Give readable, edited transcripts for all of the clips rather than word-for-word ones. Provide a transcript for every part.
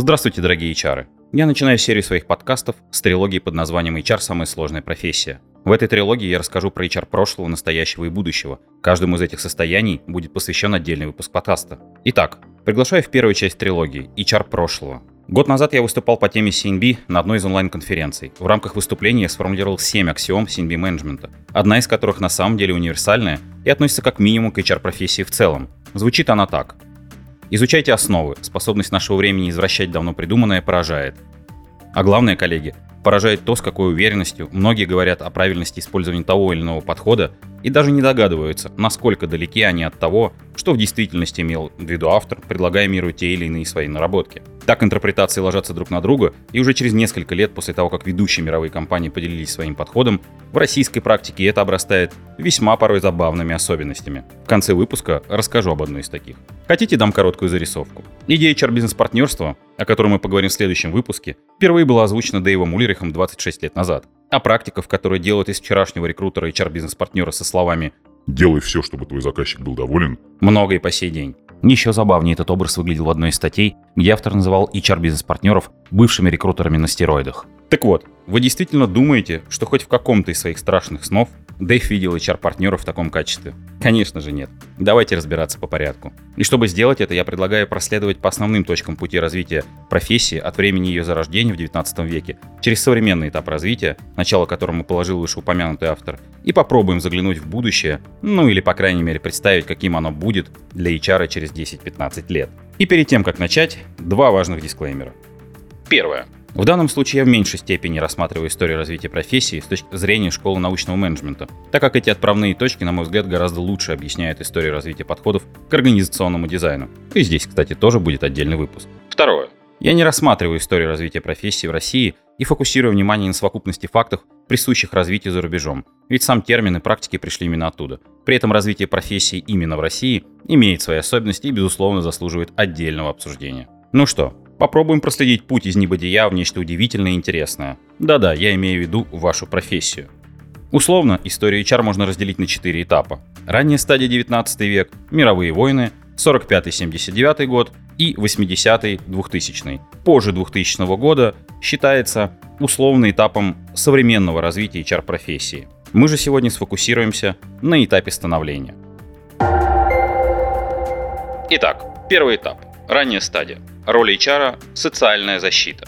Здравствуйте, дорогие HR-ы! Я начинаю серию своих подкастов с трилогии под названием «HR. Самая сложная профессия». В этой трилогии я расскажу про HR прошлого, настоящего и будущего. Каждому из этих состояний будет посвящен отдельный выпуск подкаста. Итак, приглашаю в первую часть трилогии «HR прошлого». Год назад я выступал по теме CNB на одной из онлайн-конференций. В рамках выступления я сформулировал 7 аксиом CNB-менеджмента, одна из которых на самом деле универсальная и относится как минимум к HR-профессии в целом. Звучит она так. Изучайте основы. Способность нашего времени извращать давно придуманное поражает. А главное, коллеги, поражает то, с какой уверенностью многие говорят о правильности использования того или иного подхода и даже не догадываются, насколько далеки они от того, что в действительности имел в виду автор, предлагая миру те или иные свои наработки. Так интерпретации ложатся друг на друга, и уже через несколько лет после того, как ведущие мировые компании поделились своим подходом, в российской практике это обрастает весьма порой забавными особенностями. В конце выпуска расскажу об одной из таких. Хотите, дам короткую зарисовку. Идея HR-бизнес-партнерства, о которой мы поговорим в следующем выпуске, впервые была озвучена Дэйвом Ульрихом 26 лет назад. А практиков, которые делают из вчерашнего рекрутера HR-бизнес-партнера со словами «Делай все, чтобы твой заказчик был доволен», много и по сей день. Еще забавнее этот образ выглядел в одной из статей, где автор называл HR-бизнес-партнеров бывшими рекрутерами на стероидах. Так вот, вы действительно думаете, что хоть в каком-то из своих страшных снов Дэйв видел HR-партнеров в таком качестве? Конечно же нет. Давайте разбираться по порядку. И чтобы сделать это, я предлагаю проследовать по основным точкам пути развития профессии от времени ее зарождения в 19 веке через современный этап развития, начало которому положил вышеупомянутый автор, и попробуем заглянуть в будущее, ну или по крайней мере представить, каким оно будет для HR через 10-15 лет. И перед тем, как начать, два важных дисклеймера. Первое. В данном случае я в меньшей степени рассматриваю историю развития профессии с точки зрения школы научного менеджмента, так как эти отправные точки, на мой взгляд, гораздо лучше объясняют историю развития подходов к организационному дизайну. И здесь, кстати, тоже будет отдельный выпуск. Второе. Я не рассматриваю историю развития профессии в России и фокусирую внимание на совокупности фактов, присущих развитию за рубежом, ведь сам термин и практики пришли именно оттуда. При этом развитие профессии именно в России имеет свои особенности и, безусловно, заслуживает отдельного обсуждения. Ну что? Попробуем проследить путь из небытия в нечто удивительное и интересное. Да-да, я имею в виду вашу профессию. Условно, историю HR можно разделить на 4 этапа. Ранняя стадия 19 век, мировые войны, 45-79 год и 80-2000. Позже 2000 года считается условным этапом современного развития HR-профессии. Мы же сегодня сфокусируемся на этапе становления. Итак, первый этап. Ранняя стадия. Роль HR – социальная защита.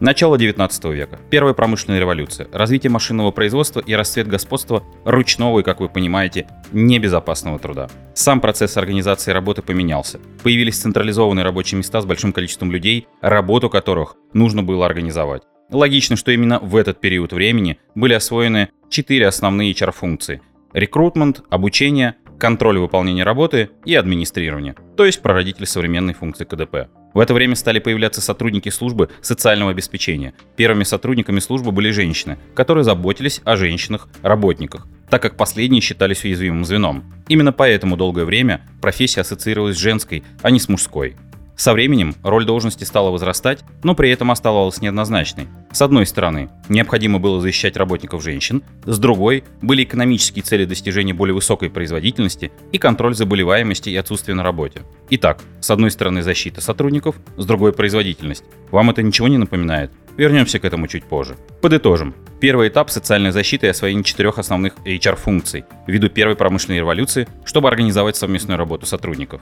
Начало 19 века. Первая промышленная революция. Развитие машинного производства и расцвет господства ручного и, как вы понимаете, небезопасного труда. Сам процесс организации работы поменялся. Появились централизованные рабочие места с большим количеством людей, работу которых нужно было организовать. Логично, что именно в этот период времени были освоены 4 основные HR-функции – рекрутмент, обучение, контроль выполнения работы и администрирование, то есть прародитель современной функции КДП. В это время стали появляться сотрудники службы социального обеспечения. Первыми сотрудниками службы были женщины, которые заботились о женщинах-работниках, так как последние считались уязвимым звеном. Именно поэтому долгое время профессия ассоциировалась с женской, а не с мужской. Со временем роль должности стала возрастать, но при этом оставалась неоднозначной. С одной стороны, необходимо было защищать работников женщин, с другой были экономические цели достижения более высокой производительности и контроль заболеваемости и отсутствия на работе. Итак, с одной стороны защита сотрудников, с другой производительность. Вам это ничего не напоминает? Вернемся к этому чуть позже. Подытожим. Первый этап социальной защиты и освоение 4 основных HR-функций ввиду первой промышленной революции, чтобы организовать совместную работу сотрудников.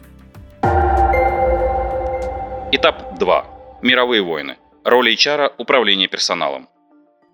Этап 2. Мировые войны. Роль HR – управление персоналом.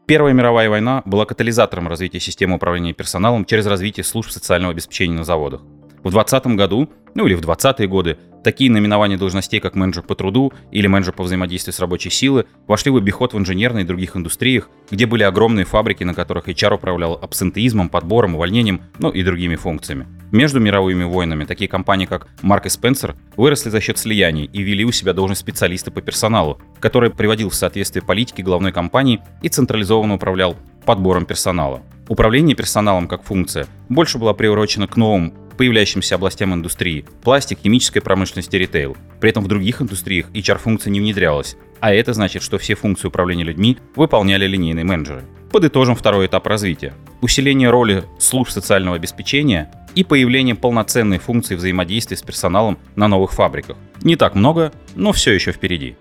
Первая мировая война была катализатором развития системы управления персоналом через развитие служб социального обеспечения на заводах. В 20 году, ну или в 20-е годы, такие наименования должностей, как менеджер по труду или менеджер по взаимодействию с рабочей силой, вошли в обиход в инженерной и других индустриях, где были огромные фабрики, на которых HR управлял абсентеизмом, подбором, увольнением, ну и другими функциями. Между мировыми войнами такие компании, как Марк и Спенсер, выросли за счет слияний и ввели у себя должность специалиста по персоналу, который приводил в соответствие политики главной компании и централизованно управлял подбором персонала. Управление персоналом как функция больше была приурочена к новым появляющимся областям индустрии – пластик, химическая промышленность и ритейл. При этом в других индустриях HR-функция не внедрялась, а это значит, что все функции управления людьми выполняли линейные менеджеры. Подытожим второй этап развития. Усиление роли служб социального обеспечения и появление полноценной функции взаимодействия с персоналом на новых фабриках. Не так много, но все еще впереди.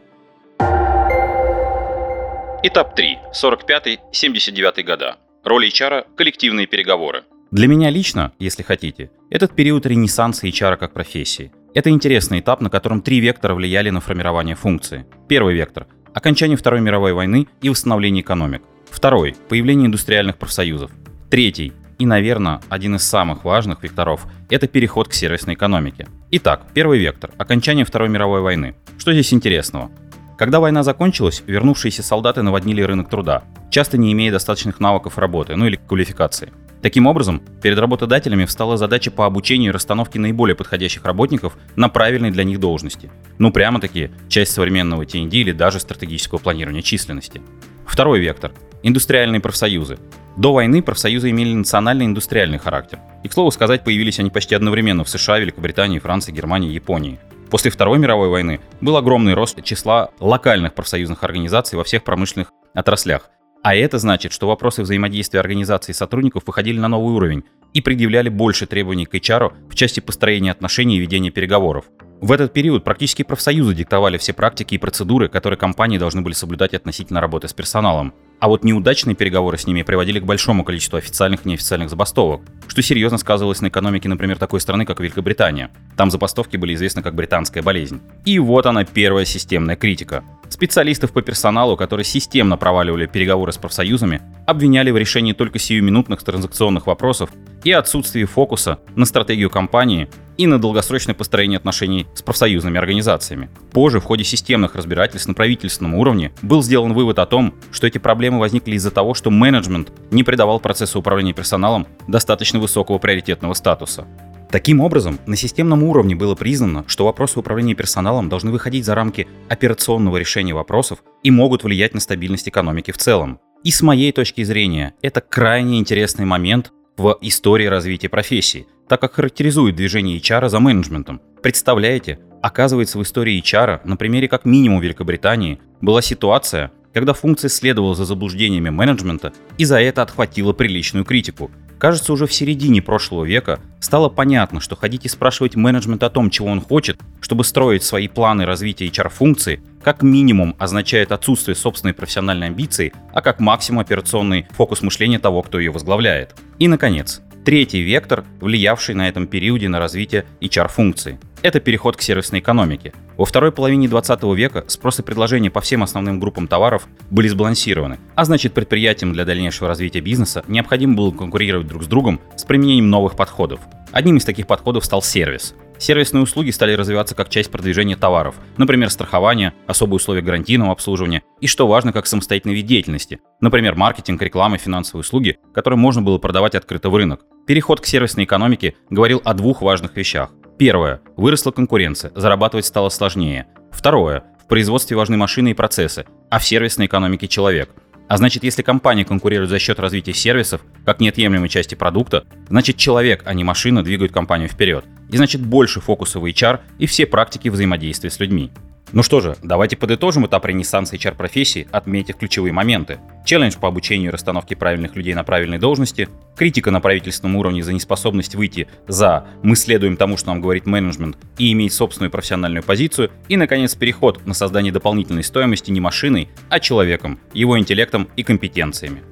Этап 3. 45-79 года. Роль HR – коллективные переговоры. Для меня лично, если хотите, этот период ренессанса HR как профессии. Это интересный этап, на котором три вектора влияли на формирование функции. Первый вектор – окончание Второй мировой войны и восстановление экономик. Второй – появление индустриальных профсоюзов. Третий – и, наверное, один из самых важных векторов – это переход к сервисной экономике. Итак, первый вектор – окончание Второй мировой войны. Что здесь интересного? Когда война закончилась, вернувшиеся солдаты наводнили рынок труда, часто не имея достаточных навыков работы, или квалификации. Таким образом, перед работодателями встала задача по обучению и расстановке наиболее подходящих работников на правильные для них должности. Прямо-таки часть современного T&D или даже стратегического планирования численности. Второй вектор – индустриальные профсоюзы. До войны профсоюзы имели национально-индустриальный характер. И, к слову сказать, появились они почти одновременно в США, Великобритании, Франции, Германии и Японии. После Второй мировой войны был огромный рост числа локальных профсоюзных организаций во всех промышленных отраслях. А это значит, что вопросы взаимодействия организаций и сотрудников выходили на новый уровень и предъявляли больше требований к HR в части построения отношений и ведения переговоров. В этот период практически профсоюзы диктовали все практики и процедуры, которые компании должны были соблюдать относительно работы с персоналом. А вот неудачные переговоры с ними приводили к большому количеству официальных и неофициальных забастовок, что серьезно сказывалось на экономике, например, такой страны, как Великобритания. Там забастовки были известны как британская болезнь. И вот она, первая системная критика. Специалистов по персоналу, которые системно проваливали переговоры с профсоюзами, обвиняли в решении только сиюминутных транзакционных вопросов и отсутствии фокуса на стратегию компании и на долгосрочное построение отношений с профсоюзными организациями. Позже, в ходе системных разбирательств на правительственном уровне, был сделан вывод о том, что эти проблемы возникли из-за того, что менеджмент не придавал процессу управления персоналом достаточно высокого приоритетного статуса. Таким образом, на системном уровне было признано, что вопросы управления персоналом должны выходить за рамки операционного решения вопросов и могут влиять на стабильность экономики в целом. И с моей точки зрения, это крайне интересный момент в истории развития профессии, так как характеризует движение HR за менеджментом. Представляете, оказывается, в истории HR, на примере как минимум Великобритании, была ситуация, когда функция следовала за заблуждениями менеджмента и за это отхватила приличную критику. Кажется, уже в середине прошлого века стало понятно, что ходить и спрашивать менеджмент о том, чего он хочет, чтобы строить свои планы развития HR-функции, как минимум означает отсутствие собственной профессиональной амбиции, а как максимум операционный фокус мышления того, кто ее возглавляет. И, наконец, третий вектор, влиявший на этом периоде на развитие HR-функции. Это переход к сервисной экономике. Во второй половине 20 века спрос и предложение по всем основным группам товаров были сбалансированы, а значит, предприятиям для дальнейшего развития бизнеса необходимо было конкурировать друг с другом с применением новых подходов. Одним из таких подходов стал сервис. Сервисные услуги стали развиваться как часть продвижения товаров, например, страхование, особые условия гарантийного обслуживания и, что важно, как самостоятельный вид деятельности, например, маркетинг, реклама, финансовые услуги, которые можно было продавать открыто в рынок. Переход к сервисной экономике говорил о двух важных вещах. Первое. Выросла конкуренция, зарабатывать стало сложнее. Второе. В производстве важны машины и процессы, а в сервисной экономике человек. А значит, если компания конкурирует за счет развития сервисов, как неотъемлемой части продукта, значит человек, а не машина, двигает компанию вперед. И значит больше фокуса в HR и все практики взаимодействия с людьми. Ну что же, давайте подытожим этап ренессанса HR-профессии, отметив ключевые моменты. Челлендж по обучению и расстановке правильных людей на правильной должности, критика на правительственном уровне за неспособность выйти за «мы следуем тому, что нам говорит менеджмент» и иметь собственную профессиональную позицию, и, наконец, переход на создание дополнительной стоимости не машиной, а человеком, его интеллектом и компетенциями.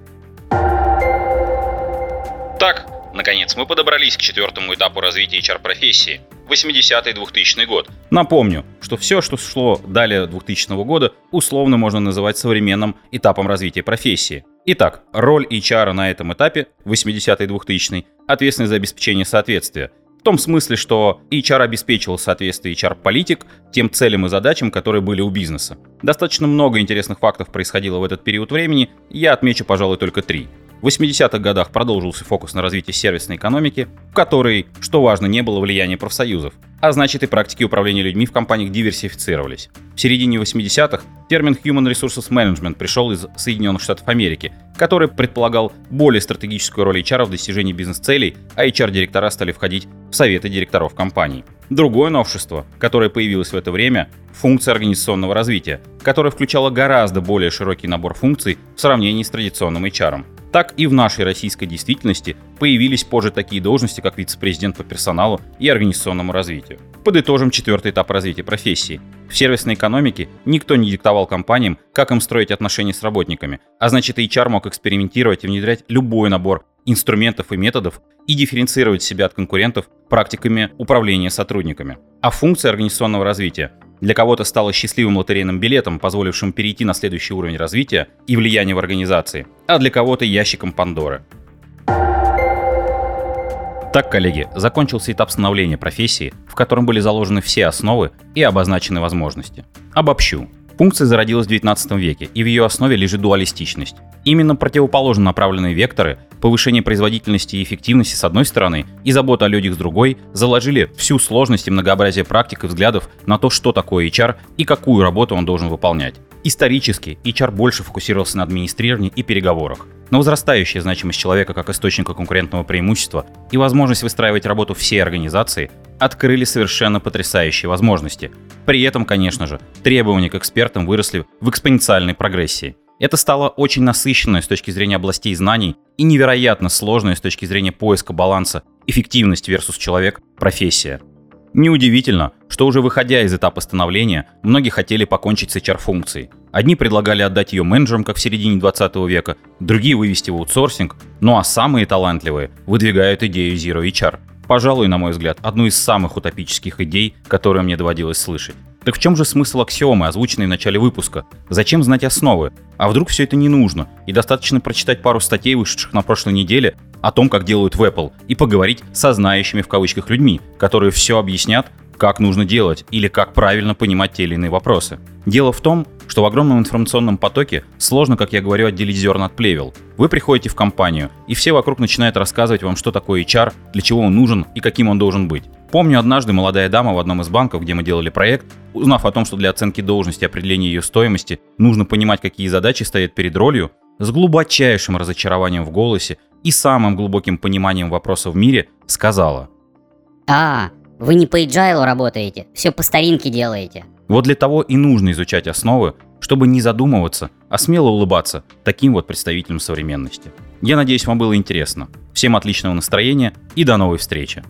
Так, наконец, мы подобрались к четвертому этапу развития HR-профессии. 80-2000 год. Напомню, что все, что шло далее 2000 года, условно можно называть современным этапом развития профессии. Итак, роль HR на этом этапе, 80-2000, ответственность за обеспечение соответствия. В том смысле, что HR обеспечивал соответствие HR-политик тем целям и задачам, которые были у бизнеса. Достаточно много интересных фактов происходило в этот период времени, я отмечу, пожалуй, только 3. В 80-х годах продолжился фокус на развитие сервисной экономики, в которой, что важно, не было влияния профсоюзов, а значит и практики управления людьми в компаниях диверсифицировались. В середине 80-х термин Human Resources Management пришел из Соединенных Штатов Америки, который предполагал более стратегическую роль HR в достижении бизнес-целей, а HR-директора стали входить в советы директоров компаний. Другое новшество, которое появилось в это время – функция организационного развития, которая включала гораздо более широкий набор функций в сравнении с традиционным HR. Так и в нашей российской действительности появились позже такие должности, как вице-президент по персоналу и организационному развитию. Подытожим четвертый этап развития профессии. В сервисной экономике никто не диктовал компаниям, как им строить отношения с работниками, а значит, HR мог экспериментировать и внедрять любой набор инструментов и методов и дифференцировать себя от конкурентов практиками управления сотрудниками. А функция организационного развития для кого-то стала счастливым лотерейным билетом, позволившим перейти на следующий уровень развития и влияния в организации, а для кого-то ящиком Пандоры. Так, коллеги, закончился этап становления профессии, в котором были заложены все основы и обозначены возможности. Обобщу. Функция зародилась в 19 веке, и в ее основе лежит дуалистичность. Именно противоположно направленные векторы – повышение производительности и эффективности с одной стороны и забота о людях с другой – заложили всю сложность и многообразие практик и взглядов на то, что такое HR и какую работу он должен выполнять. Исторически HR больше фокусировался на администрировании и переговорах, но возрастающая значимость человека как источника конкурентного преимущества и возможность выстраивать работу всей организации открыли совершенно потрясающие возможности. При этом, конечно же, требования к экспертам выросли в экспоненциальной прогрессии. Это стало очень насыщенной с точки зрения областей знаний и невероятно сложной с точки зрения поиска баланса эффективность versus человек профессия. Неудивительно, что уже выходя из этапа становления, многие хотели покончить с HR-функцией. Одни предлагали отдать ее менеджерам, как в середине 20 века, другие вывести в аутсорсинг, ну а самые талантливые выдвигают идею Zero HR. Пожалуй, на мой взгляд, одну из самых утопических идей, которую мне доводилось слышать. Так в чем же смысл аксиомы, озвученной в начале выпуска? Зачем знать основы? А вдруг все это не нужно? И достаточно прочитать пару статей, вышедших на прошлой неделе, о том, как делают в Apple, и поговорить со знающими в кавычках людьми, которые все объяснят, как нужно делать или как правильно понимать те или иные вопросы. Дело в том, что в огромном информационном потоке сложно, как я говорю, отделить зерна от плевел. Вы приходите в компанию, и все вокруг начинают рассказывать вам, что такое HR, для чего он нужен и каким он должен быть. Помню, однажды молодая дама в одном из банков, где мы делали проект, узнав о том, что для оценки должности и определения ее стоимости нужно понимать, какие задачи стоят перед ролью, с глубочайшим разочарованием в голосе и самым глубоким пониманием вопроса в мире сказала: «Вы не по agile работаете, все по старинке делаете». Вот для того и нужно изучать основы, чтобы не задумываться, а смело улыбаться таким вот представителям современности. Я надеюсь, вам было интересно. Всем отличного настроения и до новой встречи.